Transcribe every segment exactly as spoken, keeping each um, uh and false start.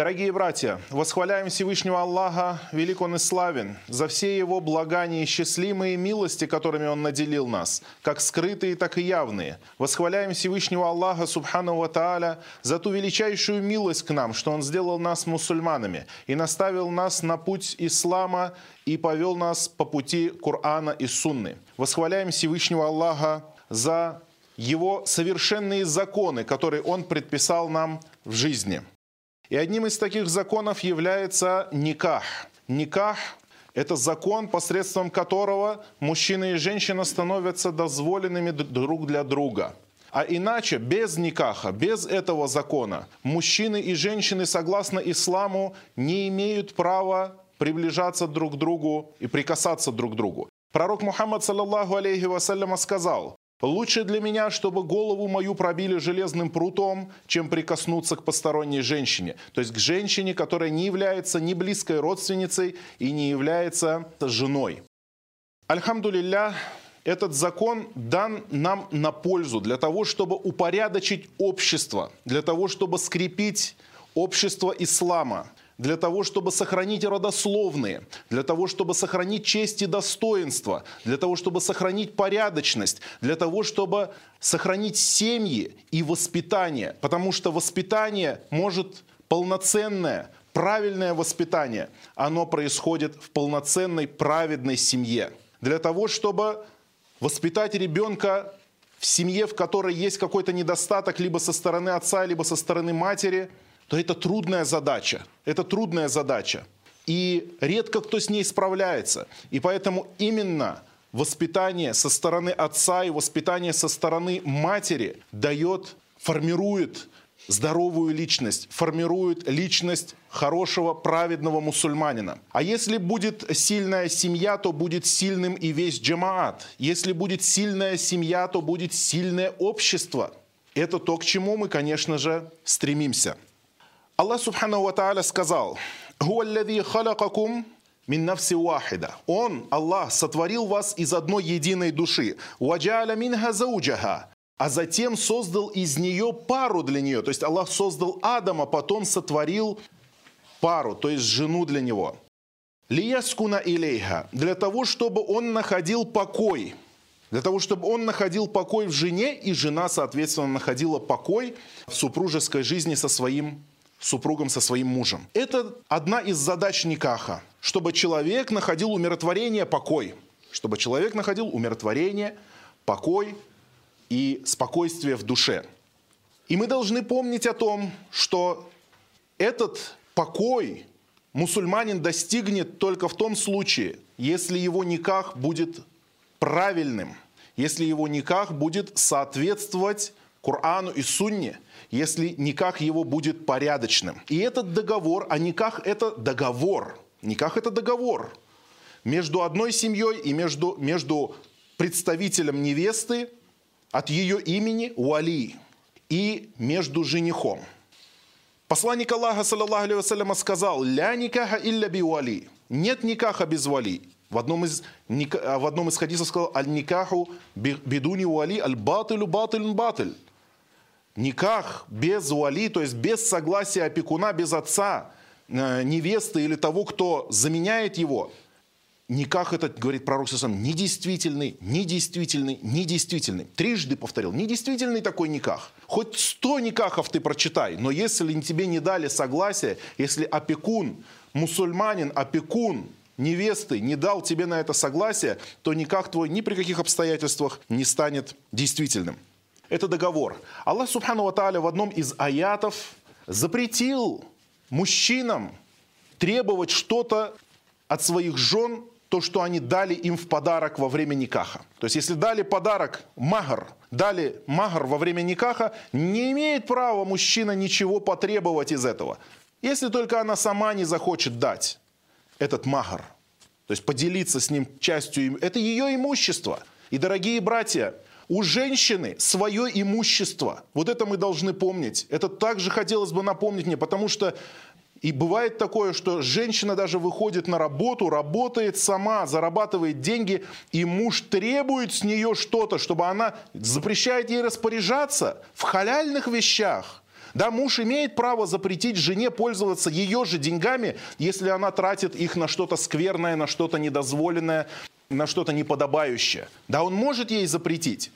Дорогие братья, восхваляем Всевышнего Аллаха, велик Он и славен, за все Его блага неисчислимые милости, которыми Он наделил нас, как скрытые, так и явные. Восхваляем Всевышнего Аллаха, Субхану ва Тааля, за ту величайшую милость к нам, что Он сделал нас мусульманами и наставил нас на путь ислама и повел нас по пути Корана и Сунны. Восхваляем Всевышнего Аллаха за Его совершенные законы, которые Он предписал нам в жизни. И одним из таких законов является никах. Никах – это закон, посредством которого мужчина и женщина становятся дозволенными друг для друга. А иначе, без никаха, без этого закона, мужчины и женщины, согласно исламу, не имеют права приближаться друг к другу и прикасаться друг к другу. Пророк Мухаммад, саллаллаху алейхи вассалям, сказал: «Лучше для меня, чтобы голову мою пробили железным прутом, чем прикоснуться к посторонней женщине». То есть к женщине, которая не является ни близкой родственницей и не является женой. Альхамдулилля, этот закон дан нам на пользу для того, чтобы упорядочить общество, для того, чтобы скрепить общество ислама, для того, чтобы сохранить родословные, для того, чтобы сохранить честь и достоинство, для того, чтобы сохранить порядочность, для того, чтобы сохранить семьи и воспитание. Потому что воспитание может полноценное, правильное воспитание, оно происходит в полноценной, праведной семье. Для того, чтобы воспитать ребенка в семье, в которой есть какой-то недостаток либо со стороны отца, либо со стороны матери, то это трудная задача, это трудная задача. И редко кто с ней справляется. И поэтому именно воспитание со стороны отца и воспитание со стороны матери дает, формирует здоровую личность, формирует личность хорошего, праведного мусульманина. А если будет сильная семья, то будет сильным и весь джамаат. Если будет сильная семья, то будет сильное общество. Это то, к чему мы, конечно же, стремимся. Аллах Субхану ва Тааля сказал: «Он, Аллах, сотворил вас из одной единой души, а затем создал из нее пару для нее». То есть Аллах создал Адама, потом сотворил пару, то есть жену для него. Для того, чтобы он находил покой. Для того, чтобы он находил покой в жене, и жена, соответственно, находила покой в супружеской жизни со своим супругом, со своим мужем. Это одна из задач никаха, чтобы человек находил умиротворение, покой. Чтобы человек находил умиротворение, покой и спокойствие в душе. И мы должны помнить о том, что этот покой мусульманин достигнет только в том случае, если его никах будет правильным, если его никах будет соответствовать Корану и Сунне, если никах его будет порядочным. И этот договор, а никах это договор, никах это договор между одной семьей и между, между представителем невесты от ее имени Уали и между женихом. Посланник Аллаха, саллаллаху алейхи вассалям, сказал: «Ля никаха илля би уали». Нет никаха без уали. В одном из, в одном из хадисов сказал: «Аль никаху бидуни уали, аль батылю батыль батыль». Никах без уали, то есть без согласия опекуна, без отца, невесты или того, кто заменяет его. Никах этот, говорит пророк сам, недействительный, недействительный, недействительный. Трижды повторил, недействительный такой никах. Хоть сто никахов ты прочитай, но если тебе не дали согласия, если опекун, мусульманин, опекун невесты не дал тебе на это согласие, то никах твой ни при каких обстоятельствах не станет действительным. Это договор. Аллах Субхану ва Тааля в одном из аятов запретил мужчинам требовать что-то от своих жен, то, что они дали им в подарок во время никаха. То есть, если дали подарок махр, дали махр во время никаха, не имеет права мужчина ничего потребовать из этого. Если только она сама не захочет дать этот махр, то есть поделиться с ним частью, это ее имущество. И, дорогие братья, у женщины свое имущество. Вот это мы должны помнить. Это также хотелось бы напомнить мне, потому что и бывает такое, что женщина даже выходит на работу, работает сама, зарабатывает деньги, и муж требует с нее что-то, чтобы она запрещает ей распоряжаться в халяльных вещах, Да, муж имеет право запретить жене пользоваться ее же деньгами, если она тратит их на что-то скверное, на что-то недозволенное, на что-то неподобающее. Да, он может ей запретить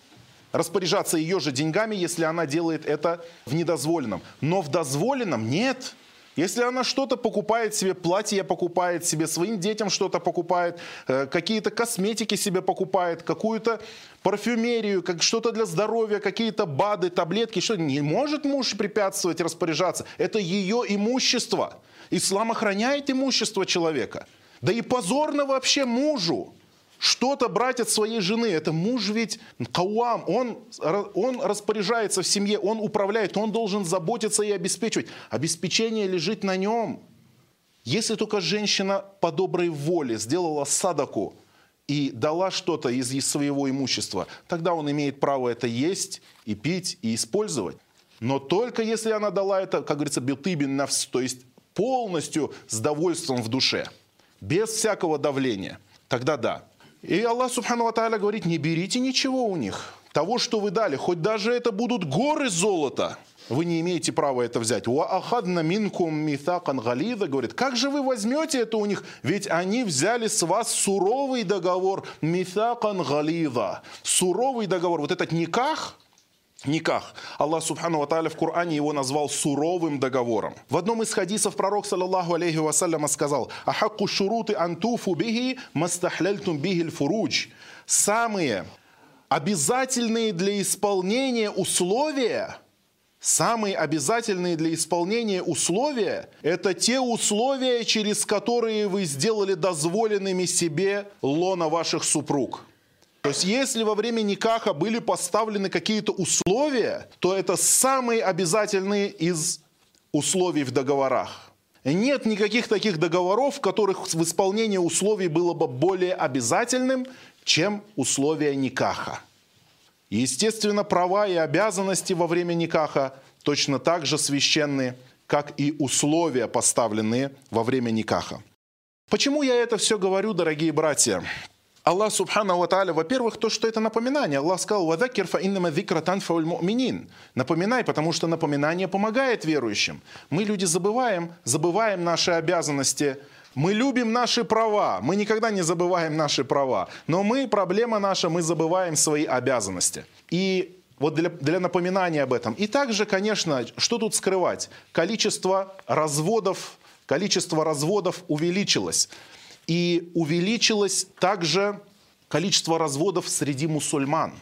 распоряжаться ее же деньгами, если она делает это в недозволенном. Но в дозволенном нет. Если она что-то покупает себе, платье покупает себе, своим детям что-то покупает, какие-то косметики себе покупает, какую-то парфюмерию, как что-то для здоровья, какие-то БАДы, таблетки, что не может муж препятствовать распоряжаться. Это ее имущество. Ислам охраняет имущество человека. Да и позорно вообще мужу что-то брать от своей жены. Это муж ведь кауам, он, он распоряжается в семье, он управляет, он должен заботиться и обеспечивать. Обеспечение лежит на нем. Если только женщина по доброй воле сделала садаку и дала что-то из, из своего имущества, тогда он имеет право это есть и пить и использовать. Но только если она дала это, как говорится, битыбин нафс, то есть полностью с довольством в душе, без всякого давления, тогда да. И Аллах, субхану ва Тааля, говорит: не берите ничего у них. Того, что вы дали, хоть даже это будут горы золота, вы не имеете права это взять. «Уаахадна минкум митакан галида», говорит, как же вы возьмете это у них? Ведь они взяли с вас суровый договор. Митакан галида. Суровый договор. Вот этот никах, никах, Аллах, субхану ва Тааля, в Коране его назвал суровым договором. В одном из хадисов пророк, саллаллаху алейхи вассаляма, сказал: «Ахакку шуруты антуфу бихи мастахляльтум бихиль фуруч». Самые обязательные для исполнения условия, самые обязательные для исполнения условия, это те условия, через которые вы сделали дозволенными себе лона ваших супруг. То есть если во время никаха были поставлены какие-то условия, то это самые обязательные из условий в договорах. Нет никаких таких договоров, в которых в исполнении условий было бы более обязательным, чем условия никаха. Естественно, права и обязанности во время никаха точно так же священны, как и условия, поставленные во время никаха. Почему я это все говорю, дорогие братья? Аллах, субхану ва Тааля, во-первых, то, что это напоминание. Аллах сказал: «Вадакир фа иннама зикра танфауль му'минин». Напоминай, потому что напоминание помогает верующим. Мы, люди, забываем, забываем наши обязанности. Мы любим наши права, мы никогда не забываем наши права. Но мы, проблема наша, мы забываем свои обязанности. И вот для, для напоминания об этом. И также, конечно, что тут скрывать? Количество разводов, количество разводов увеличилось. И увеличилось также количество разводов среди мусульман,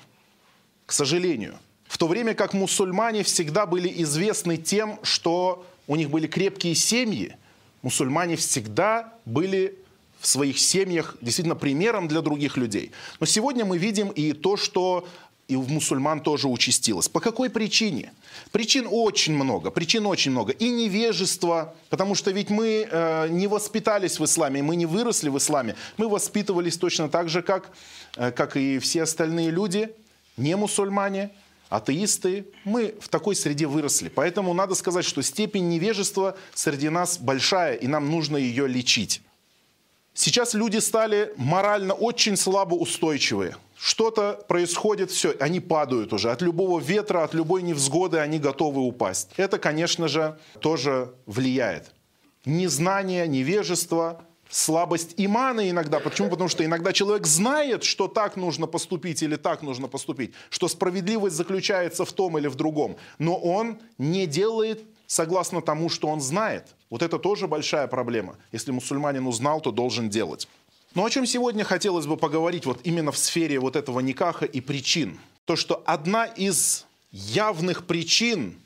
к сожалению. В то время как мусульмане всегда были известны тем, что у них были крепкие семьи, мусульмане всегда были в своих семьях действительно примером для других людей. Но сегодня мы видим и то, что и в мусульман тоже участилось. По какой причине? Причин очень много, причин очень много. И невежество, потому что ведь мы э, не воспитались в исламе, мы не выросли в исламе. Мы воспитывались точно так же, как, э, как и все остальные люди, не мусульмане, атеисты. Мы в такой среде выросли. Поэтому надо сказать, что степень невежества среди нас большая, и нам нужно ее лечить. Сейчас люди стали морально очень слабо устойчивые. Что-то происходит, все, они падают уже. От любого ветра, от любой невзгоды они готовы упасть. Это, конечно же, тоже влияет. Незнание, невежество, слабость имана иногда. Почему? Потому что иногда человек знает, что так нужно поступить или так нужно поступить, что справедливость заключается в том или в другом, но он не делает согласно тому, что он знает. Вот это тоже большая проблема. Если мусульманин узнал, то должен делать. Но о чем сегодня хотелось бы поговорить вот именно в сфере вот этого никаха и причин. То, что одна из явных причин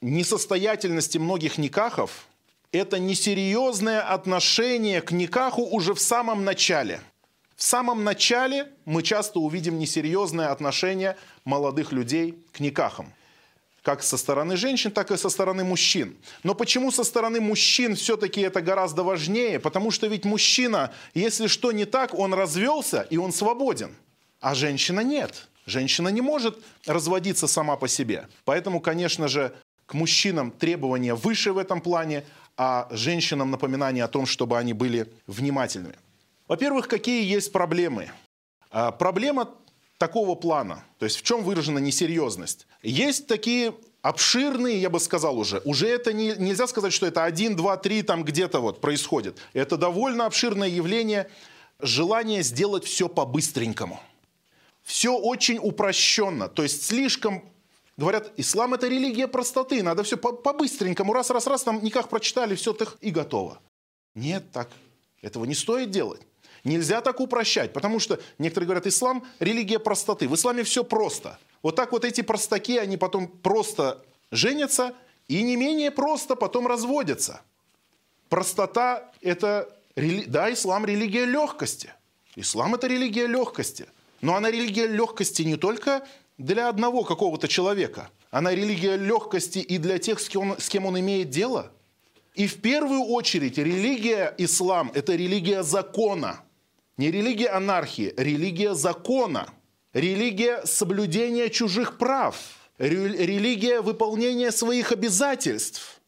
несостоятельности многих никахов – это несерьезное отношение к никаху уже в самом начале. В самом начале мы часто увидим несерьезное отношение молодых людей к никахам. Как со стороны женщин, так и со стороны мужчин. Но почему со стороны мужчин все-таки это гораздо важнее? Потому что ведь мужчина, если что не так, он развелся и он свободен. А женщина нет. Женщина не может разводиться сама по себе. Поэтому, конечно же, к мужчинам требования выше в этом плане, а женщинам напоминание о том, чтобы они были внимательными. Во-первых, какие есть проблемы? Проблема такого плана. То есть в чем выражена несерьезность? Есть такие обширные, я бы сказал уже, уже это не, нельзя сказать, что это один, два, три там где-то вот происходит. Это довольно обширное явление, желание сделать все по-быстренькому. Все очень упрощенно, то есть слишком... Говорят, ислам — это религия простоты, надо все по-быстренькому, раз-раз-раз, там никак прочитали, все так и готово. Нет, так, этого не стоит делать. Нельзя так упрощать, потому что некоторые говорят, ислам — религия простоты. В исламе все просто. Вот так вот эти простаки, они потом просто женятся и не менее просто потом разводятся. Простота — это... Да, ислам — религия легкости. Ислам — это религия легкости. Но она религия легкости не только для одного какого-то человека. Она религия легкости и для тех, с кем он, с кем он имеет дело. И в первую очередь религия ислам — это религия закона. Не религия анархии, религия закона, религия соблюдения чужих прав, религия выполнения своих обязательств.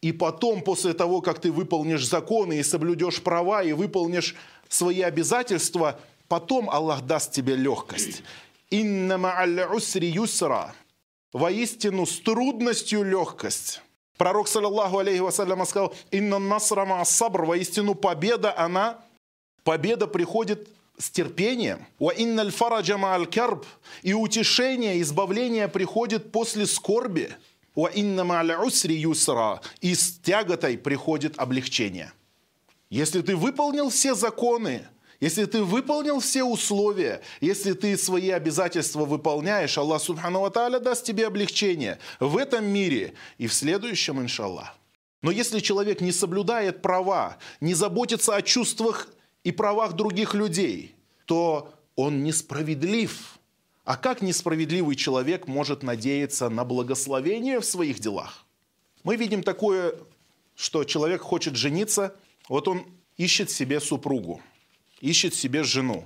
И потом, после того, как ты выполнишь законы и соблюдешь права, и выполнишь свои обязательства, потом Аллах даст тебе легкость. «Инна ма'аль усри юсра». Воистину, с трудностью легкость. Пророк, саллаллаху алейхи вассалям, сказал: «Инна насра ма'ас сабр». Воистину, победа, она... Победа приходит с терпением. И утешение, избавление приходит после скорби. И с тяготой приходит облегчение. Если ты выполнил все законы, если ты выполнил все условия, если ты свои обязательства выполняешь, Аллах субхану ва Тааля даст тебе облегчение в этом мире и в следующем, иншаллах. Но если человек не соблюдает права, не заботится о чувствах и правах других людей, то он несправедлив. А как несправедливый человек может надеяться на благословение в своих делах? Мы видим такое, что человек хочет жениться, вот он ищет себе супругу, ищет себе жену.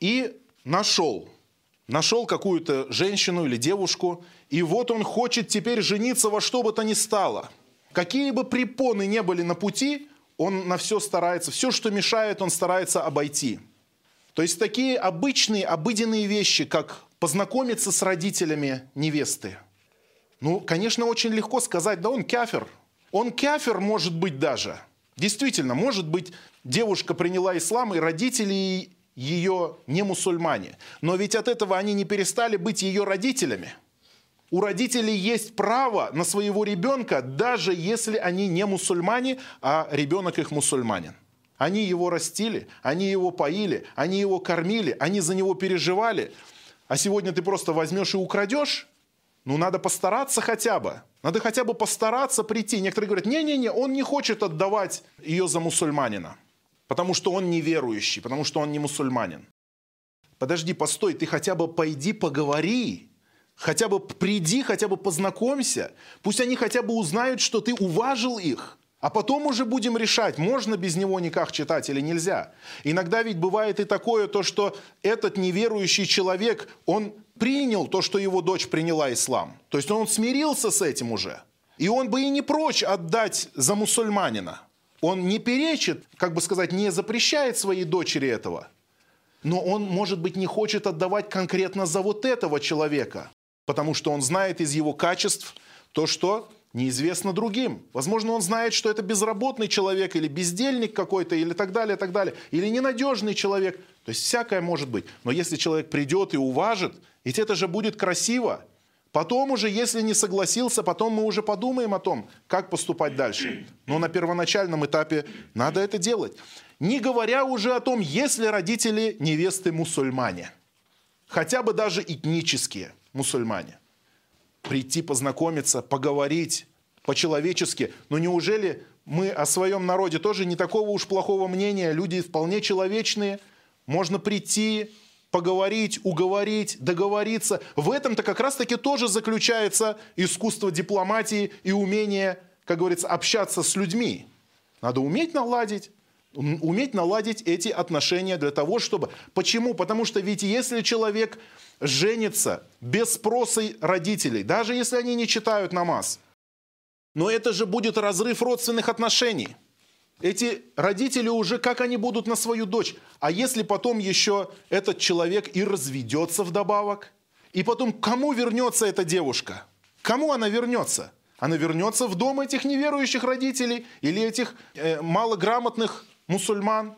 И нашел, нашел какую-то женщину или девушку, и вот он хочет теперь жениться во что бы то ни стало. Какие бы препоны ни были на пути, он на все старается, все, что мешает, он старается обойти. То есть такие обычные, обыденные вещи, как познакомиться с родителями невесты. Ну, конечно, очень легко сказать, да он кяфир. Он кяфир может быть даже. Действительно, может быть, девушка приняла ислам, и родители ее не мусульмане. Но ведь от этого они не перестали быть ее родителями. У родителей есть право на своего ребенка, даже если они не мусульмане, а ребенок их мусульманин. Они его растили, они его поили, они его кормили, они за него переживали. А сегодня ты просто возьмешь и украдешь? Ну, надо постараться хотя бы. Надо хотя бы постараться прийти. Некоторые говорят, не-не-не, он не хочет отдавать ее за мусульманина, потому что он неверующий, потому что он не мусульманин. Подожди, постой, ты хотя бы пойди поговори. Хотя бы приди, хотя бы познакомься. Пусть они хотя бы узнают, что ты уважил их. А потом уже будем решать, можно без него никак читать или нельзя. Иногда ведь бывает и такое, то, что этот неверующий человек, он принял то, что его дочь приняла ислам. То есть он смирился с этим уже. И он бы и не прочь отдать за мусульманина. Он не перечит, как бы сказать, не запрещает своей дочери этого. Но он, может быть, не хочет отдавать конкретно за вот этого человека, потому что он знает из его качеств то, что неизвестно другим. Возможно, он знает, что это безработный человек или бездельник какой-то, или так далее, так далее, или ненадежный человек. То есть всякое может быть. Но если человек придет и уважит, ведь это же будет красиво. Потом уже, если не согласился, потом мы уже подумаем о том, как поступать дальше. Но на первоначальном этапе надо это делать. Не говоря уже о том, если родители невесты мусульмане, хотя бы даже этнические мусульмане. Прийти, познакомиться, поговорить по-человечески. Но неужели мы о своем народе тоже не такого уж плохого мнения? Люди вполне человечные. Можно прийти, поговорить, уговорить, договориться. В этом-то как раз-таки тоже заключается искусство дипломатии и умение, как говорится, общаться с людьми. Надо уметь наладить. Уметь наладить эти отношения для того, чтобы... Почему? Потому что ведь если человек женится без спроса родителей, даже если они не читают намаз, но это же будет разрыв родственных отношений. Эти родители уже, как они будут на свою дочь? А если потом еще этот человек и разведется вдобавок? И потом, кому вернется эта девушка? Кому она вернется? Она вернется в дом этих неверующих родителей или этих э, малограмотных мусульман?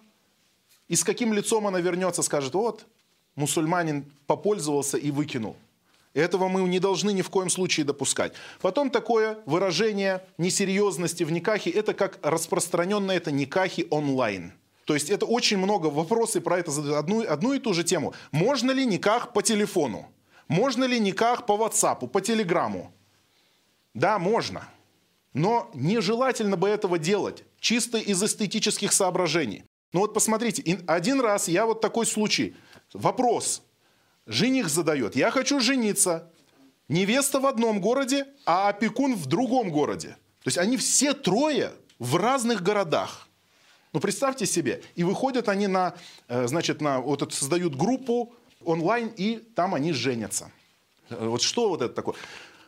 И с каким лицом она вернется, скажет, вот, мусульманин попользовался и выкинул. Этого мы не должны ни в коем случае допускать. Потом такое выражение несерьезности в никахе, это как распространенное это никахи онлайн. То есть это очень много вопросов про это, одну, одну и ту же тему. Можно ли никах по телефону? Можно ли никах по ватсапу, по телеграмму? Да, можно. Но нежелательно бы этого делать, чисто из эстетических соображений. Ну вот посмотрите, один раз я вот такой случай, вопрос, жених задает, я хочу жениться, невеста в одном городе, а опекун в другом городе. То есть они все трое в разных городах. Ну представьте себе, и выходят они на, значит, на, вот создают группу онлайн, и там они женятся. Вот что вот это такое?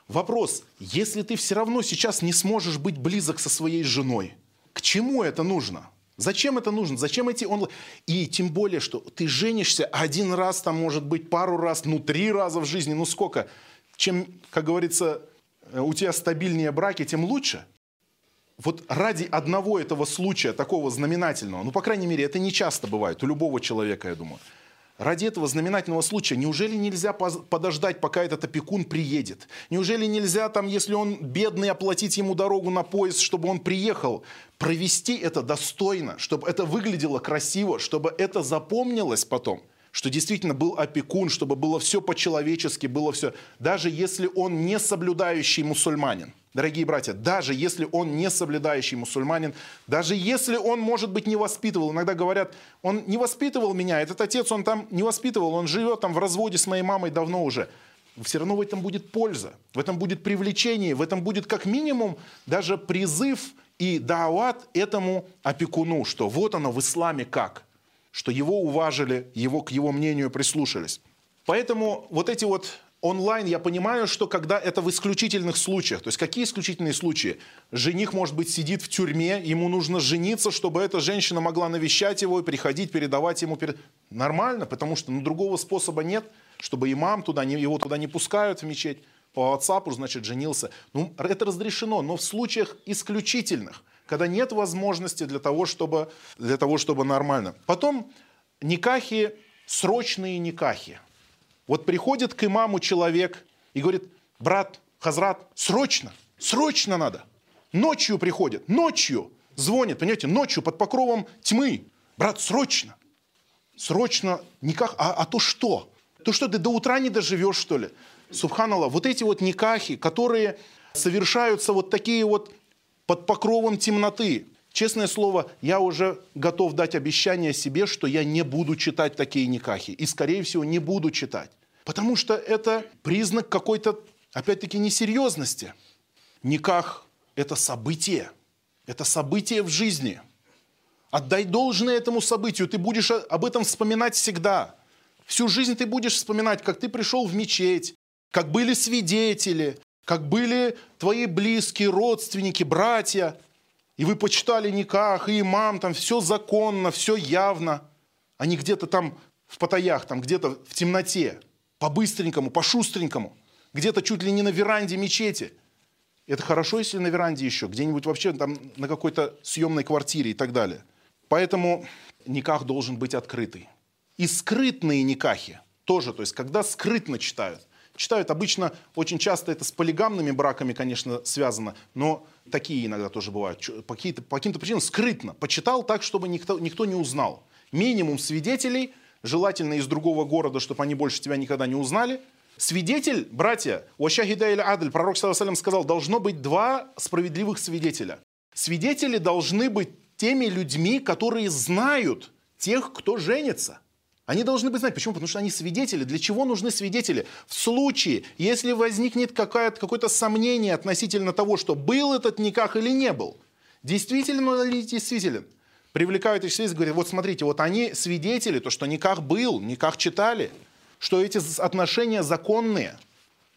Вопрос, если ты все равно сейчас не сможешь быть близок со своей женой, к чему это нужно? Зачем это нужно? Зачем эти онлайн? И тем более, что ты женишься один раз, там может быть пару раз, ну три раза в жизни, ну сколько? Чем, как говорится, у тебя стабильнее браки, тем лучше. Вот ради одного этого случая, такого знаменательного, ну по крайней мере это не часто бывает у любого человека, я думаю. Ради этого знаменательного случая неужели нельзя подождать, пока этот опекун приедет? Неужели нельзя, там, если он бедный, оплатить ему дорогу на поезд, чтобы он приехал? Провести это достойно, чтобы это выглядело красиво, чтобы это запомнилось потом, что действительно был опекун, чтобы было все по-человечески, было все, даже если он не соблюдающий мусульманин. Дорогие братья, даже если он не соблюдающий мусульманин, даже если он, может быть, не воспитывал, иногда говорят, он не воспитывал меня, этот отец, он там не воспитывал, он живет там в разводе с моей мамой давно уже. Все равно в этом будет польза, в этом будет привлечение, в этом будет как минимум даже призыв и даават этому опекуну, что вот оно в исламе как, что его уважили, его, к его мнению прислушались. Поэтому вот эти вот... Онлайн я понимаю, что когда это в исключительных случаях. То есть какие исключительные случаи? Жених, может быть, сидит в тюрьме, ему нужно жениться, чтобы эта женщина могла навещать его и приходить, передавать ему. Перед... Нормально, потому что ну, другого способа нет, чтобы имам туда, не, его туда не пускают в мечеть. По ватсапу, значит, женился. Ну, это разрешено, но в случаях исключительных, когда нет возможности для того, чтобы, для того, чтобы нормально. Потом никахи, срочные никахи. Вот приходит к имаму человек и говорит, брат, хазрат, срочно, срочно надо. Ночью приходит, ночью звонит, понимаете, ночью под покровом тьмы. Брат, срочно, срочно, никах, а, а то что? То что, ты до утра не доживешь, что ли? Субханаллах, вот эти вот никахи, которые совершаются вот такие вот под покровом темноты. Честное слово, я уже готов дать обещание себе, что я не буду читать такие никахи. И, скорее всего, не буду читать. Потому что это признак какой-то, опять-таки, несерьезности. Никах – это событие. Это событие в жизни. Отдай должное этому событию. Ты будешь об этом вспоминать всегда. Всю жизнь ты будешь вспоминать, как ты пришел в мечеть, как были свидетели, как были твои близкие, родственники, братья. И вы почитали никах, и имам, там все законно, все явно. Они где-то там в потаях, там где-то в темноте, по-быстренькому, по-шустренькому, где-то чуть ли не на веранде мечети. Это хорошо, если на веранде еще, где-нибудь вообще там на какой-то съемной квартире и так далее. Поэтому никах должен быть открытый. И скрытные никахи тоже, то есть когда скрытно читают. Читают обычно, очень часто это с полигамными браками, конечно, связано, но такие иногда тоже бывают. По каким-то, по каким-то причинам скрытно. Почитал так, чтобы никто, никто не узнал. Минимум свидетелей, желательно из другого города, чтобы они больше тебя никогда не узнали. Свидетель, братья, уашахида иль адль, пророк саллаллаху алейхи ва саллям сказал, должно быть два справедливых свидетеля. Свидетели должны быть теми людьми, которые знают тех, кто женится. Они должны быть знать. Почему? Потому что они свидетели. Для чего нужны свидетели? В случае, если возникнет какое-то сомнение относительно того, что был этот никах или не был, действителен он или недействителен, привлекают их свидетелей и говорят, вот смотрите, вот они свидетели, то, что никах был, никах читали, что эти отношения законные.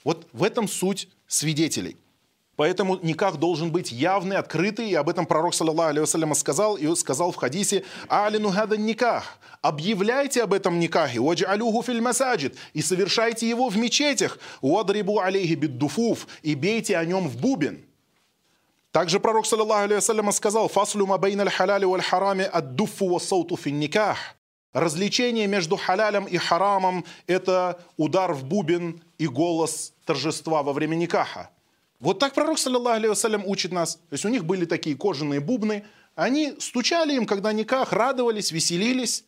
Вот в этом суть свидетелей. Поэтому никах должен быть явный, открытый. И об этом пророк, саллаллаху алейхи вассалям, сказал. И сказал в хадисе: «Алину хадан никах». Объявляйте об этом никахе. «Уаджалюху филь масаджид». И совершайте его в мечетях. «Уадрибу алейхи биддуфуф». И бейте о нем в бубен. Также пророк, саллаллаху алейхи вассалям, сказал: «Фаслю ма бейна аль-халяли валь-харами ад-дуффу ва-ссауту фи никах». Различение между халялем и харамом – это удар в бубен и голос торжества во время никаха. Вот так пророк, саллаллаху алейхи вассалям, учит нас. То есть у них были такие кожаные бубны. Они стучали им, когда никах, радовались, веселились.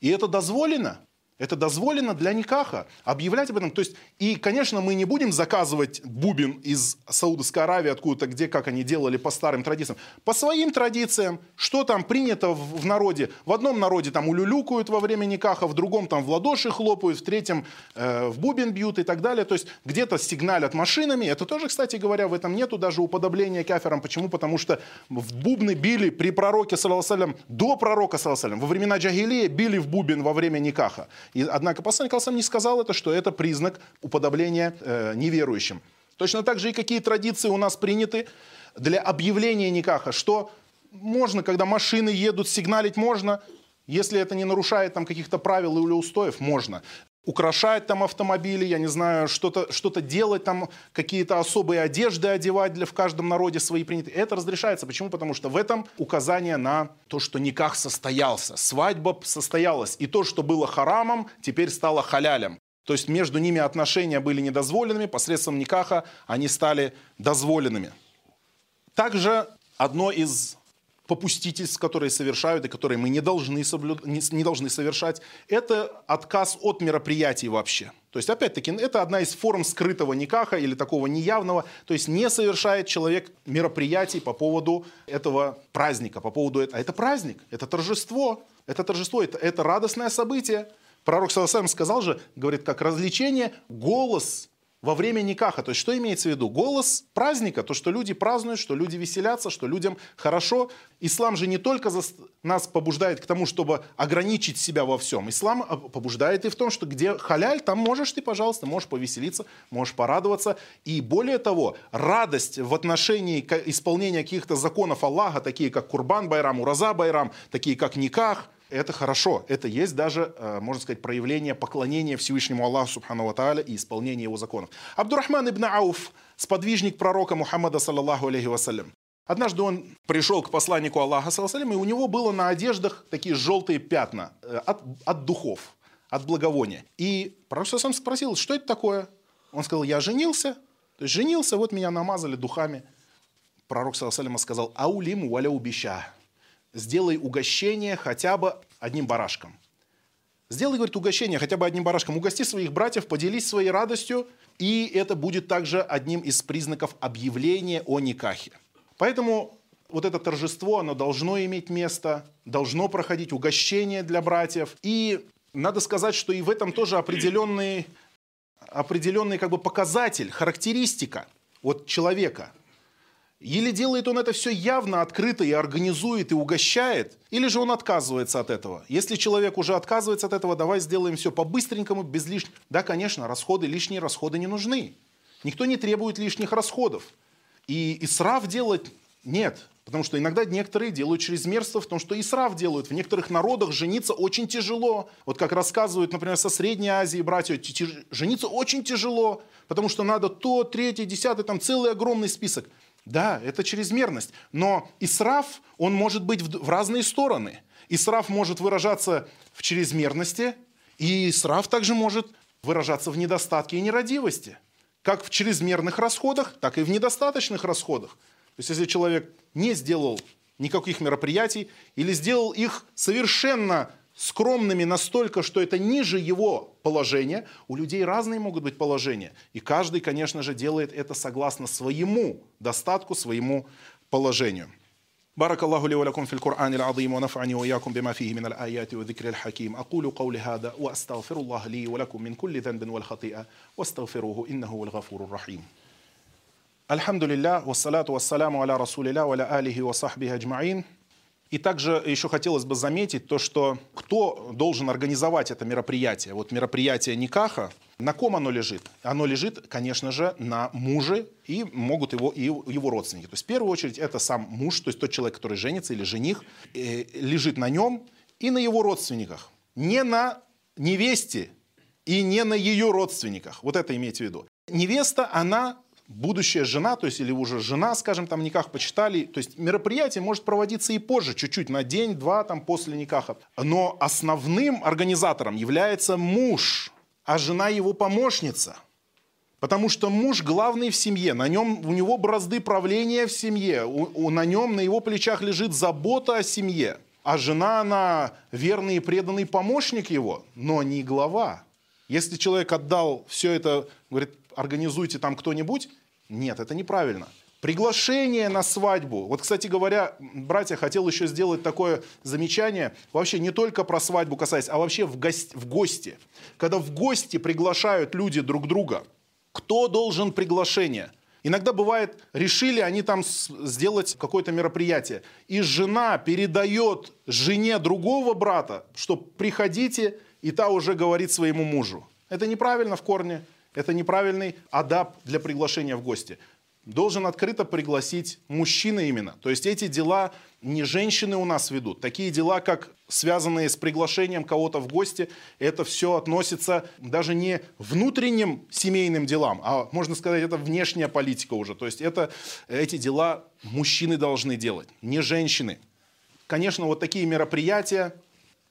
И это дозволено. Это дозволено для никаха. Объявлять об этом. То есть, и, конечно, мы не будем заказывать бубен из Саудовской Аравии, откуда-то, где, как они делали по старым традициям. По своим традициям, что там принято в народе. В одном народе там улюлюкают во время никаха, в другом там в ладоши хлопают, в третьем э, в бубен бьют и так далее. То есть где-то сигналят машинами. Это тоже, кстати говоря, в этом нету даже уподобления кафирам. Почему? Потому что в бубны били при пророке, саллаллаху алейхи вассалям, до пророка, саллаллаху алейхи вассалям. Во времена Джахилии били в бубен во время никаха. И, однако посланник алейхи вассалям не сказал это, что это признак уподобления э, неверующим. Точно так же и какие традиции у нас приняты для объявления никаха, что можно, когда машины едут, сигналить можно, если это не нарушает там каких-то правил или устоев, можно. Украшать там автомобили, я не знаю, что-то что-то делать там, какие-то особые одежды одевать, для в каждом народе свои приняты. Это разрешается. Почему? Потому что в этом указание на то, что никах состоялся, свадьба состоялась. И то, что было харамом, теперь стало халялем. То есть между ними отношения были недозволенными, посредством никаха они стали дозволенными. Также одно из попустительств, которые совершают и которые мы не должны, соблю... не должны совершать, это отказ от мероприятий вообще. То есть, опять-таки, это одна из форм скрытого никаха или такого неявного. То есть не совершает человек мероприятий по поводу этого праздника. По поводу... А это праздник, это торжество, это торжество, это, это радостное событие. Пророк, саллаллаху алейхи вассалям, сказал же, говорит, как развлечение, голос во время никаха. То есть что имеется в виду? Голос праздника, то, что люди празднуют, что люди веселятся, что людям хорошо. Ислам же не только нас побуждает к тому, чтобы ограничить себя во всем. Ислам побуждает и в том, что где халяль, там можешь ты, пожалуйста, можешь повеселиться, можешь порадоваться. И более того, радость в отношении исполнения каких-то законов Аллаха, такие как Курбан Байрам, Ураза Байрам, такие как никах, это хорошо, это есть даже, можно сказать, проявление поклонения Всевышнему Аллаху, Субхану ва Тааля, и исполнение его законов. Абдурахман ибн Ауф, сподвижник пророка Мухаммада, саллаллаху алейхи вассалям. Однажды он пришел к посланнику Аллаха, саллаллаху алейхи вассалям, и у него было на одеждах такие желтые пятна от, от духов, от благовония. И пророк сам спросил, что это такое? Он сказал: я женился, то есть женился, вот меня намазали духами. Пророк, саллаллаху алейхи вассалям, сказал: аулим валяу биша. Сделай угощение хотя бы одним барашком. Сделай, говорит, угощение хотя бы одним барашком. Угости своих братьев, поделись своей радостью. И это будет также одним из признаков объявления о никахе. Поэтому вот это торжество, оно должно иметь место, должно проходить угощение для братьев. И надо сказать, что и в этом тоже определенный, определенный как бы показатель, характеристика от человека. Или делает он это все явно, открыто и организует, и угощает, или же он отказывается от этого. Если человек уже отказывается от этого, давай сделаем все по-быстренькому, без лишних... Да, конечно, расходы, лишние расходы не нужны. Никто не требует лишних расходов. И исраф делать нет. Потому что иногда некоторые делают чрезмерство в том, что исраф делают. В некоторых народах жениться очень тяжело. Вот как рассказывают, например, со Средней Азии братья, жениться очень тяжело, потому что надо то, третье, десятое, там целый огромный список. Да, это чрезмерность, но исраф, он может быть в разные стороны. Исраф может выражаться в чрезмерности, и исраф также может выражаться в недостатке и нерадивости. Как в чрезмерных расходах, так и в недостаточных расходах. То есть если человек не сделал никаких мероприятий или сделал их совершенно скромными настолько, что это ниже его положения, у людей разные могут быть положения. И каждый, конечно же, делает это согласно своему достатку, своему положению. Баракаллаху ли ва лакум фил Кур'анил азим, ва наф'ани ва иякум бима фихи минал аяти ва зикрил хаким. Акулу каули хаза ва астагфируллах ли ва лакум мин кулли занбин вал хатиа ва астагфируху иннаху вал гафурур рахим. Альхамдулилля, вассалату вассаляму аля расулилля ва аля алихи ва сахбихи аджмаин. И также еще хотелось бы заметить то, что кто должен организовать это мероприятие. Вот мероприятие никаха, На ком оно лежит? Оно лежит, конечно же, на муже и могут его, и его родственники. То есть в первую очередь это сам муж, то есть тот человек, который женится или жених, э, лежит на нем и на его родственниках. Не на невесте и не на ее родственниках. Вот это имейте в виду. Невеста, она будущая жена, то есть или уже жена, скажем, там никах почитали. То есть мероприятие может проводиться и позже, чуть-чуть, на день-два там после никаха. Но основным организатором является муж, а жена его помощница. Потому что муж главный в семье, на нем, у него бразды правления в семье, у, у, на нем, на его плечах лежит забота о семье. А жена, она верный и преданный помощник его, но не глава. Если человек отдал все это, говорит, организуйте там кто-нибудь, нет, это неправильно. Приглашение на свадьбу. Вот, кстати говоря, братья, хотел еще сделать такое замечание. Вообще не только про свадьбу касаясь, а вообще в, гость, в гости. Когда в гости приглашают люди друг друга, кто должен приглашение? Иногда бывает, решили они там сделать какое-то мероприятие. И жена передает жене другого брата, что приходите, и та уже говорит своему мужу. Это неправильно в корне. Это неправильный адаб для приглашения в гости. Должен открыто пригласить мужчина именно. То есть эти дела не женщины у нас ведут. Такие дела, как связанные с приглашением кого-то в гости, это все относится даже не внутренним семейным делам, а, можно сказать, это внешняя политика уже. То есть это, эти дела мужчины должны делать, не женщины. Конечно, вот такие мероприятия.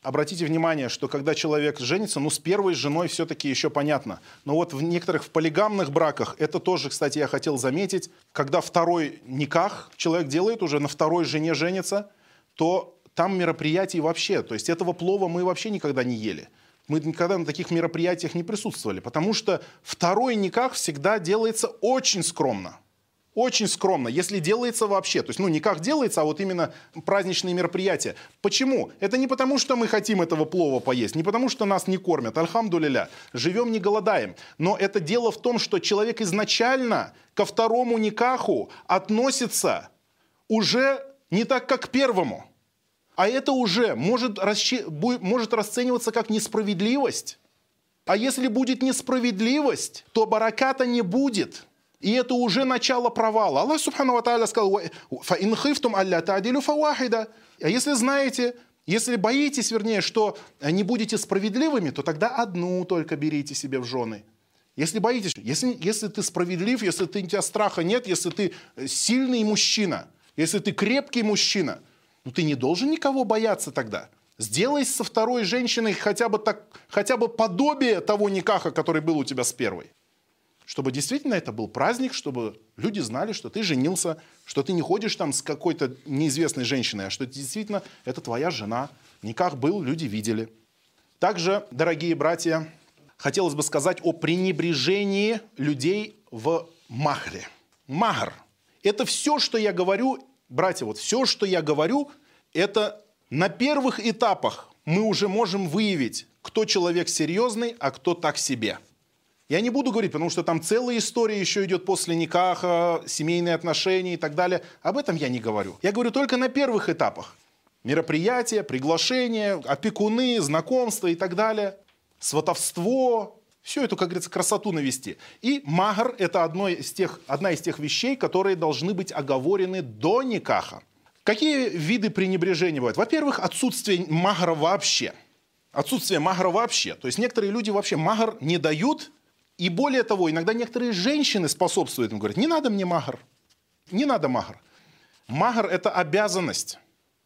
Обратите внимание, что когда человек женится, ну, с первой женой все-таки еще понятно. Но вот в некоторых в полигамных браках, это тоже, кстати, я хотел заметить, когда второй никах человек делает, уже на второй жене женится, то там мероприятий вообще, то есть этого плова мы вообще никогда не ели. Мы никогда на таких мероприятиях не присутствовали, потому что второй никах всегда делается очень скромно. Очень скромно, если делается вообще. То есть, ну, никак делается, а вот именно праздничные мероприятия. Почему? Это не потому, что мы хотим этого плова поесть, не потому, что нас не кормят, альхамдулилля, живем, не голодаем. Но это дело в том, что человек изначально ко второму никаху относится уже не так, как к первому. А это уже может, расчи... может расцениваться как несправедливость. А если будет несправедливость, то бараката не будет. И это уже начало провала. Аллах, Субхану ва Тааля, сказал: «Фаин хифтум алля таадилю фауахида». А если знаете, если боитесь, вернее, что не будете справедливыми, то тогда одну только берите себе в жены. Если боитесь, если, если ты справедлив, если ты, у тебя страха нет, если ты сильный мужчина, если ты крепкий мужчина, ну ты не должен никого бояться тогда. Сделай со второй женщиной хотя бы, так, хотя бы подобие того никаха, который был у тебя с первой. Чтобы действительно это был праздник, чтобы люди знали, что ты женился, что ты не ходишь там с какой-то неизвестной женщиной, а что действительно это твоя жена. Никах был, люди видели. Также, дорогие братья, хотелось бы сказать о пренебрежении людей в махре. Махр. Это все, что я говорю, братья, вот все, что я говорю, это на первых этапах мы уже можем выявить, кто человек серьезный, а кто так себе. Я не буду говорить, потому что там целая история еще идет после никаха, семейные отношения и так далее. Об этом я не говорю. Я говорю только на первых этапах. Мероприятия, приглашения, опекуны, знакомства и так далее. Сватовство. Всю эту, как говорится, красоту навести. И махр – это одно из тех, одна из тех вещей, которые должны быть оговорены до никаха. Какие виды пренебрежения бывают? Во-первых, отсутствие махра вообще. Отсутствие махра вообще. То есть некоторые люди вообще махр не дают. И более того, иногда некоторые женщины способствуют им, говорят: не надо мне махр, не надо махр. Махр – это обязанность,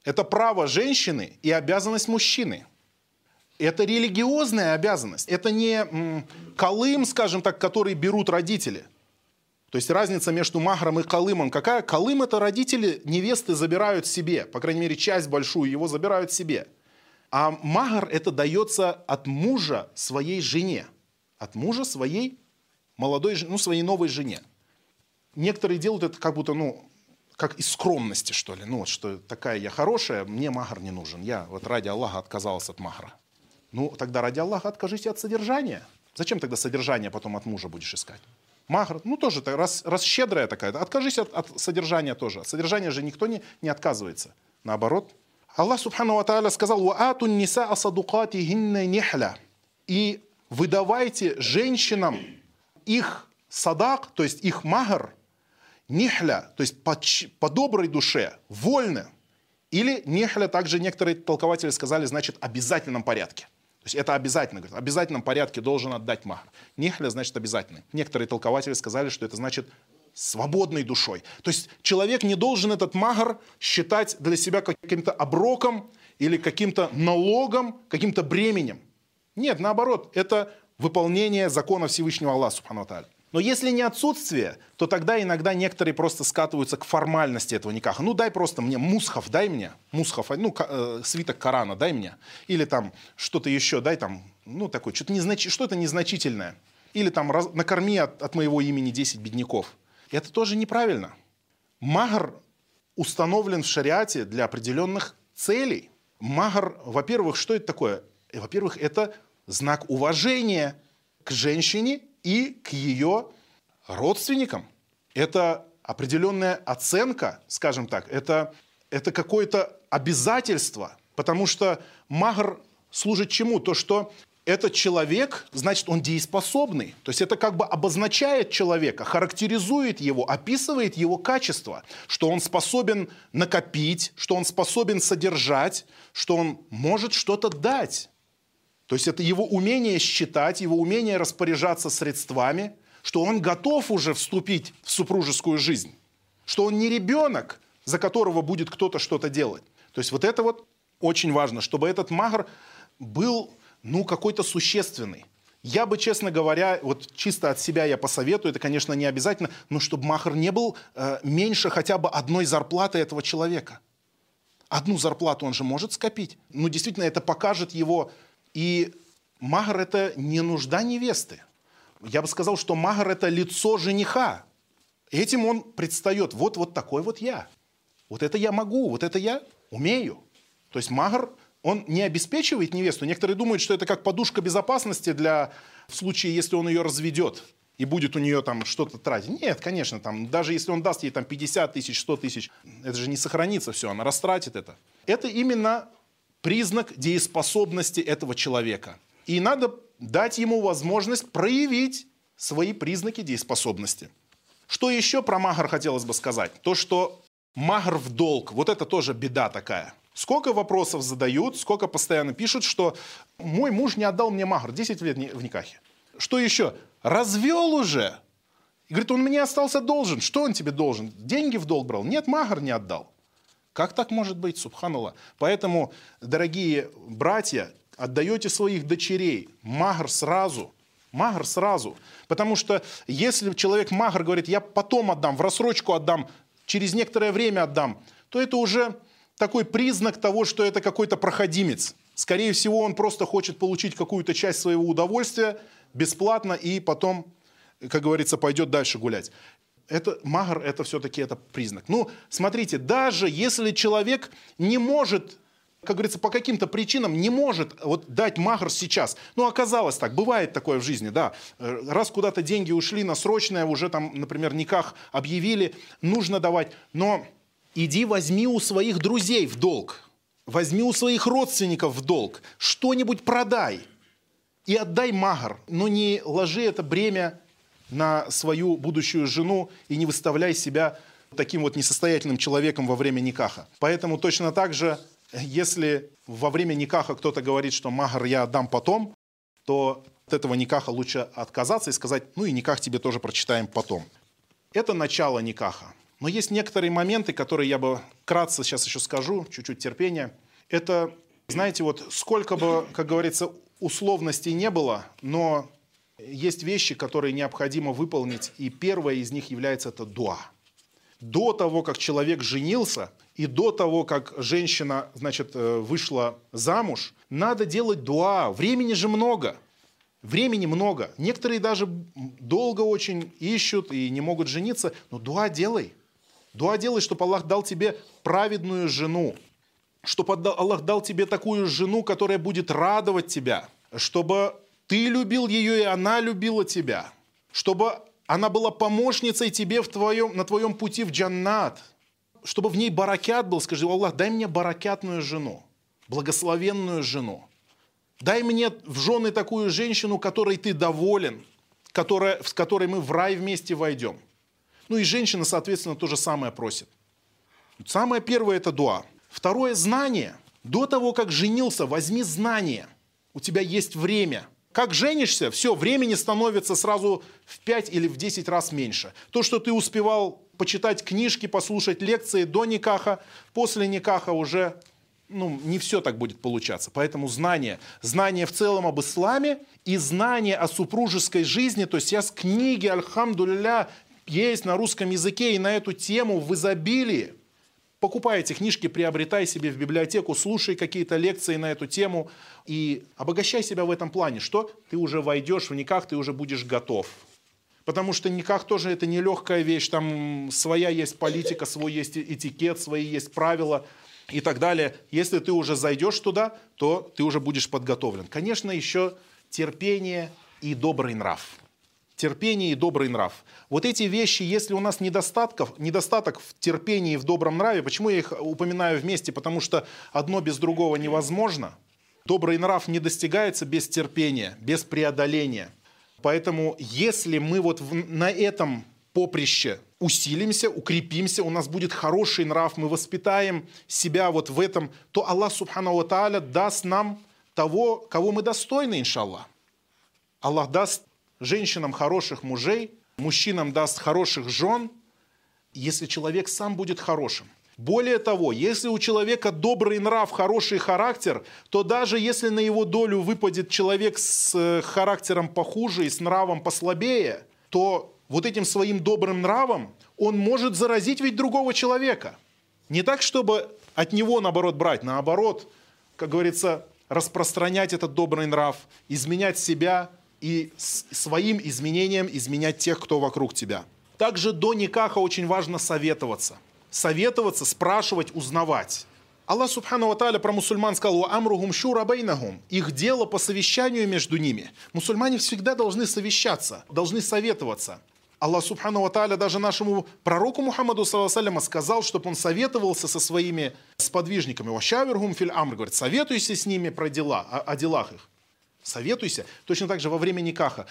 это право женщины и обязанность мужчины. Это религиозная обязанность, это не колым, скажем так, который берут родители. То есть разница между махром и колымом какая? Колым – это родители невесты забирают себе, по крайней мере часть большую его забирают себе. А махр – это дается от мужа своей жене. От мужа своей молодой, ну, своей новой жене. Некоторые делают это как будто, ну, как из скромности, что ли. Ну, вот, что такая я хорошая, мне махр не нужен. Я вот ради Аллаха отказалась от махра. Ну, тогда ради Аллаха откажись от содержания. Зачем тогда содержание потом от мужа будешь искать? Махр, ну, тоже раз, раз щедрая такая, откажись от, от содержания тоже. От содержания же никто не, не отказывается. Наоборот. Аллах, Субхану ва Тааля, сказал: «Ва атун ниса асадукати гинна нихля». И выдавайте женщинам их садак, то есть их махр, нихля, то есть по, по доброй душе, вольно. Или нихля, также некоторые толкователи сказали, значит, в обязательном порядке. То есть это обязательно, говорит, в обязательном порядке должен отдать махр. Нихля значит обязательный. Некоторые толкователи сказали, что это значит свободной душой. То есть человек не должен этот махр считать для себя каким-то оброком или каким-то налогом, каким-то бременем. Нет, наоборот, это выполнение закона Всевышнего Аллаха, субхану ва Тааля. Но если не отсутствие, то тогда иногда некоторые просто скатываются к формальности этого никаха. Ну дай просто мне мусхаф, дай мне, мусхаф, ну э, свиток Корана дай мне. Или там что-то еще, дай там, ну такое, что-то незнач... что-то незначительное. Или там раз... накорми от, от моего имени десять бедняков. Это тоже неправильно. Махр установлен в шариате для определенных целей. Махр, во-первых, что это такое? Во-первых, это знак уважения к женщине и к ее родственникам. Это определенная оценка, скажем так, это, это какое-то обязательство, потому что махр служит чему? То, что этот человек, значит, он дееспособный. То есть это как бы обозначает человека, характеризует его, описывает его качество, что он способен накопить, что он способен содержать, что он может что-то дать. То есть это его умение считать, его умение распоряжаться средствами, что он готов уже вступить в супружескую жизнь, что он не ребенок, за которого будет кто-то что-то делать. То есть вот это вот очень важно, чтобы этот махр был, ну, какой-то существенный. Я бы, честно говоря, вот чисто от себя я посоветую, это, конечно, не обязательно, но чтобы махр не был э, меньше хотя бы одной зарплаты этого человека. Одну зарплату он же может скопить. Ну, действительно, это покажет его... И махр – это не нужда невесты. Я бы сказал, что махр – это лицо жениха. Этим он предстает. Вот, вот такой вот я. Вот это я могу, вот это я умею. То есть махр, он не обеспечивает невесту. Некоторые думают, что это как подушка безопасности для, в случае, если он ее разведет и будет у нее там что-то тратить. Нет, конечно, там, даже если он даст ей там пятьдесят тысяч, сто тысяч, это же не сохранится все, она растратит это. Это именно... признак дееспособности этого человека. И надо дать ему возможность проявить свои признаки дееспособности. Что еще про махр хотелось бы сказать? То, что махр в долг, вот это тоже беда такая. Сколько вопросов задают, сколько постоянно пишут, что мой муж не отдал мне махр, десять лет в никахе. Что еще? Развел уже. И говорит, он мне остался должен. Что он тебе должен? Деньги в долг брал? Нет, махр не отдал. Как так может быть, субханаллах? Поэтому, дорогие братья, отдаете своих дочерей махр сразу. Махр сразу. Потому что если человек махр говорит, я потом отдам, в рассрочку отдам, через некоторое время отдам, то это уже такой признак того, что это какой-то проходимец. Скорее всего, он просто хочет получить какую-то часть своего удовольствия бесплатно и потом, как говорится, пойдет дальше гулять. Это махр, это все-таки это признак. Ну, смотрите, даже если человек не может, как говорится, по каким-то причинам не может вот дать махр сейчас. Ну, оказалось так, бывает такое в жизни, да. Раз куда-то деньги ушли на срочное, уже там, например, никах объявили, нужно давать. Но иди возьми у своих друзей в долг, возьми у своих родственников в долг, что-нибудь продай и отдай махр, но не ложи это бремя на свою будущую жену и не выставляй себя таким вот несостоятельным человеком во время никаха. Поэтому точно так же, если во время никаха кто-то говорит, что махр я отдам потом, то от этого никаха лучше отказаться и сказать, ну и никах тебе тоже прочитаем потом. Это начало никаха. Но есть некоторые моменты, которые я бы вкратце сейчас еще скажу, чуть-чуть терпения. Это, знаете, вот сколько бы, как говорится, условностей не было, но... есть вещи, которые необходимо выполнить, и первая из них является это дуа. До того, как человек женился, и до того, как женщина, значит, вышла замуж, надо делать дуа. Времени же много. Времени много. Некоторые даже долго очень ищут и не могут жениться, но дуа делай. Дуа делай, чтобы Аллах дал тебе праведную жену, чтобы Аллах дал тебе такую жену, которая будет радовать тебя, чтобы... ты любил ее, и она любила тебя. Чтобы она была помощницей тебе в твоем, на твоем пути в Джаннат. Чтобы в ней баракят был. Скажи, Аллах, дай мне баракятную жену, благословенную жену. Дай мне в жены такую женщину, которой ты доволен, которая, с которой мы в рай вместе войдем. Ну и женщина, соответственно, то же самое просит. Самое первое – это дуа. Второе – знание. До того, как женился, возьми знание. У тебя есть время. Как женишься, все, времени становится сразу в пять или в десять раз меньше. То, что ты успевал почитать книжки, послушать лекции до никаха, после никаха уже ну, не все так будет получаться. Поэтому знание. Знание в целом об исламе и знание о супружеской жизни. То есть сейчас книги, альхамдулилля, есть на русском языке и на эту тему в изобилии. Покупай эти книжки, приобретай себе в библиотеку, слушай какие-то лекции на эту тему и обогащай себя в этом плане, что ты уже войдешь в никах, ты уже будешь готов. Потому что никах тоже это нелегкая вещь, там своя есть политика, свой есть этикет, свои есть правила и так далее. Если ты уже зайдешь туда, то ты уже будешь подготовлен. Конечно, еще терпение и добрый нрав. Терпение и добрый нрав. Вот эти вещи, если у нас недостатков, недостаток в терпении и в добром нраве, почему я их упоминаю вместе? Потому что одно без другого невозможно. Добрый нрав не достигается без терпения, без преодоления. Поэтому если мы вот в, на этом поприще усилимся, укрепимся, у нас будет хороший нрав, мы воспитаем себя вот в этом, то Аллах, субхану ва Тааля, даст нам того, кого мы достойны, иншаллах. Аллах даст женщинам хороших мужей, мужчинам даст хороших жен, если человек сам будет хорошим. Более того, если у человека добрый нрав, хороший характер, то даже если на его долю выпадет человек с характером похуже и с нравом послабее, то вот этим своим добрым нравом он может заразить ведь другого человека. Не так, чтобы от него, наоборот, брать, наоборот, как говорится, распространять этот добрый нрав, изменять себя, и своим изменением изменять тех, кто вокруг тебя. Также до никаха очень важно советоваться. Советоваться, спрашивать, узнавать. Аллах субхану ва Тааля про мусульман сказал: «Ва амрухум шура байнахум». Их дело по совещанию между ними. Мусульмане всегда должны совещаться, должны советоваться. Аллах субхану ва Тааля даже нашему пророку Мухаммаду саллаллаху алейхи ва саллям сказал, чтобы он советовался со своими сподвижниками. «Ва шавирхум фил амр», говорит, советуйся с ними про дела, о, о делах их. Советуйся. Точно так же во время никаха.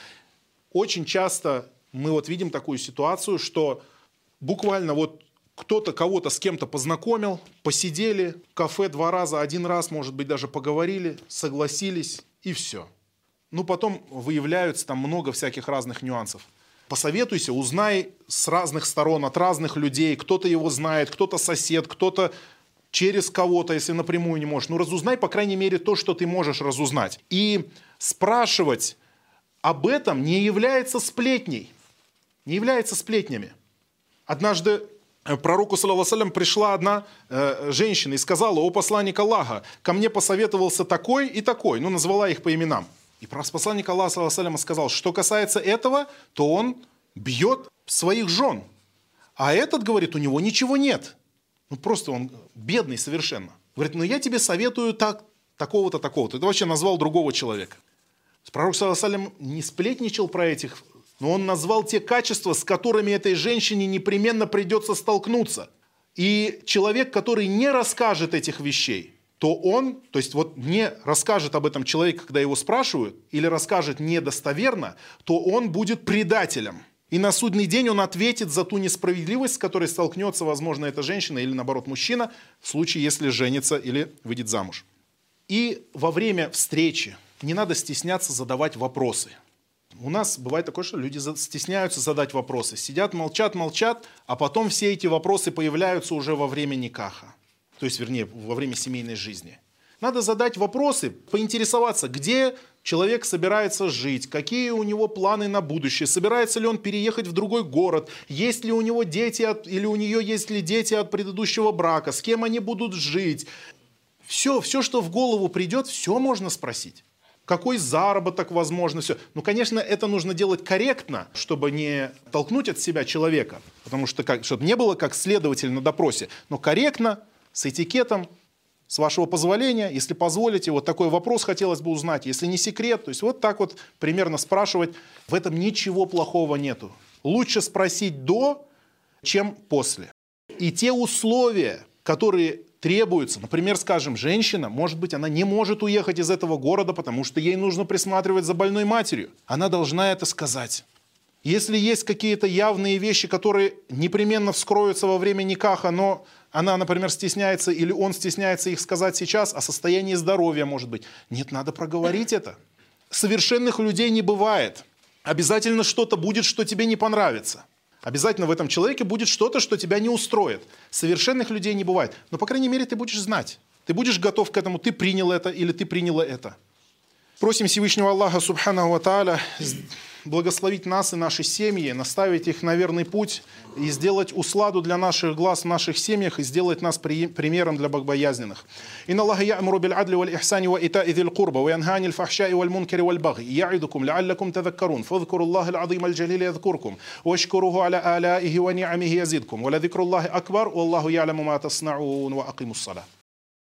Очень часто мы вот видим такую ситуацию, что буквально вот кто-то кого-то с кем-то познакомил, посидели в кафе два раза, один раз, может быть, даже поговорили, согласились и все. Ну, потом выявляются там много всяких разных нюансов. Посоветуйся, узнай с разных сторон, от разных людей. Кто-то его знает, кто-то сосед, кто-то... через кого-то, если напрямую не можешь. Ну, разузнай, по крайней мере, то, что ты можешь разузнать. И спрашивать об этом не является сплетней. Не является сплетнями. Однажды пророку, саллаллаху алейхи ва саллям, пришла одна э, женщина и сказала: «О посланник Аллаха, ко мне посоветовался такой и такой». Ну, назвала их по именам. И посланник Аллаха, саллаллаху алейхи ва саллям, сказал, что касается этого, то он бьет своих жен. А этот, говорит, у него ничего нет. Ну, просто он бедный совершенно. Говорит: «Ну, я тебе советую так, такого-то, такого-то». Это вообще назвал другого человека. Пророк, саллаллаху алейхи ва саллям, не сплетничал про этих, но он назвал те качества, с которыми этой женщине непременно придется столкнуться. И человек, который не расскажет этих вещей, то он, то есть вот не расскажет об этом человек, когда его спрашивают, или расскажет недостоверно, то он будет предателем. И на судный день он ответит за ту несправедливость, с которой столкнется, возможно, эта женщина или, наоборот, мужчина, в случае, если женится или выйдет замуж. И во время встречи не надо стесняться задавать вопросы. У нас бывает такое, что люди стесняются задать вопросы. Сидят, молчат, молчат, а потом все эти вопросы появляются уже во время никаха. То есть, вернее, во время семейной жизни. Надо задать вопросы, поинтересоваться, где... человек собирается жить, какие у него планы на будущее, собирается ли он переехать в другой город, есть ли у него дети от, или у нее есть ли дети от предыдущего брака, с кем они будут жить. Все, все, что в голову придет, все можно спросить. Какой заработок, возможно, все. Ну, конечно, это нужно делать корректно, чтобы не толкнуть от себя человека, потому что как, чтобы не было как следователь на допросе, но корректно, с этикетом. С вашего позволения, если позволите, вот такой вопрос хотелось бы узнать, если не секрет, то есть вот так вот примерно спрашивать, в этом ничего плохого нету. Лучше спросить до, чем после. И те условия, которые требуется, например, скажем, женщина, может быть, она не может уехать из этого города, потому что ей нужно присматривать за больной матерью. Она должна это сказать. Если есть какие-то явные вещи, которые непременно вскроются во время никаха, но она, например, стесняется или он стесняется их сказать сейчас, о состоянии здоровья, может быть. Нет, надо проговорить это. Совершенных людей не бывает. Обязательно что-то будет, что тебе не понравится. Обязательно в этом человеке будет что-то, что тебя не устроит. Совершенных людей не бывает. Но, по крайней мере, ты будешь знать. Ты будешь готов к этому. Ты принял это или ты приняла это. Просим Всевышнего Аллаха, Субхану ва Тааля, благословить нас и наши семьи, наставить их на верный путь и сделать усладу для наших глаз в наших семьях и сделать нас примером для богобоязненных. Инна Аллаха я'муру биль адли валь ихсани ва итаи зил курба ва янхани аль фахшаи валь мункари валь баги я'идукум ла'аллакум тадхаккарун фадзкуру Аллаха аль азима аль джалила ядзкуркум вашкуруху аля аляихи ва ни'амихи язидкум ва ла зикру Аллахи акбар валлаху я'ламу ма таснаун ва акимус салат.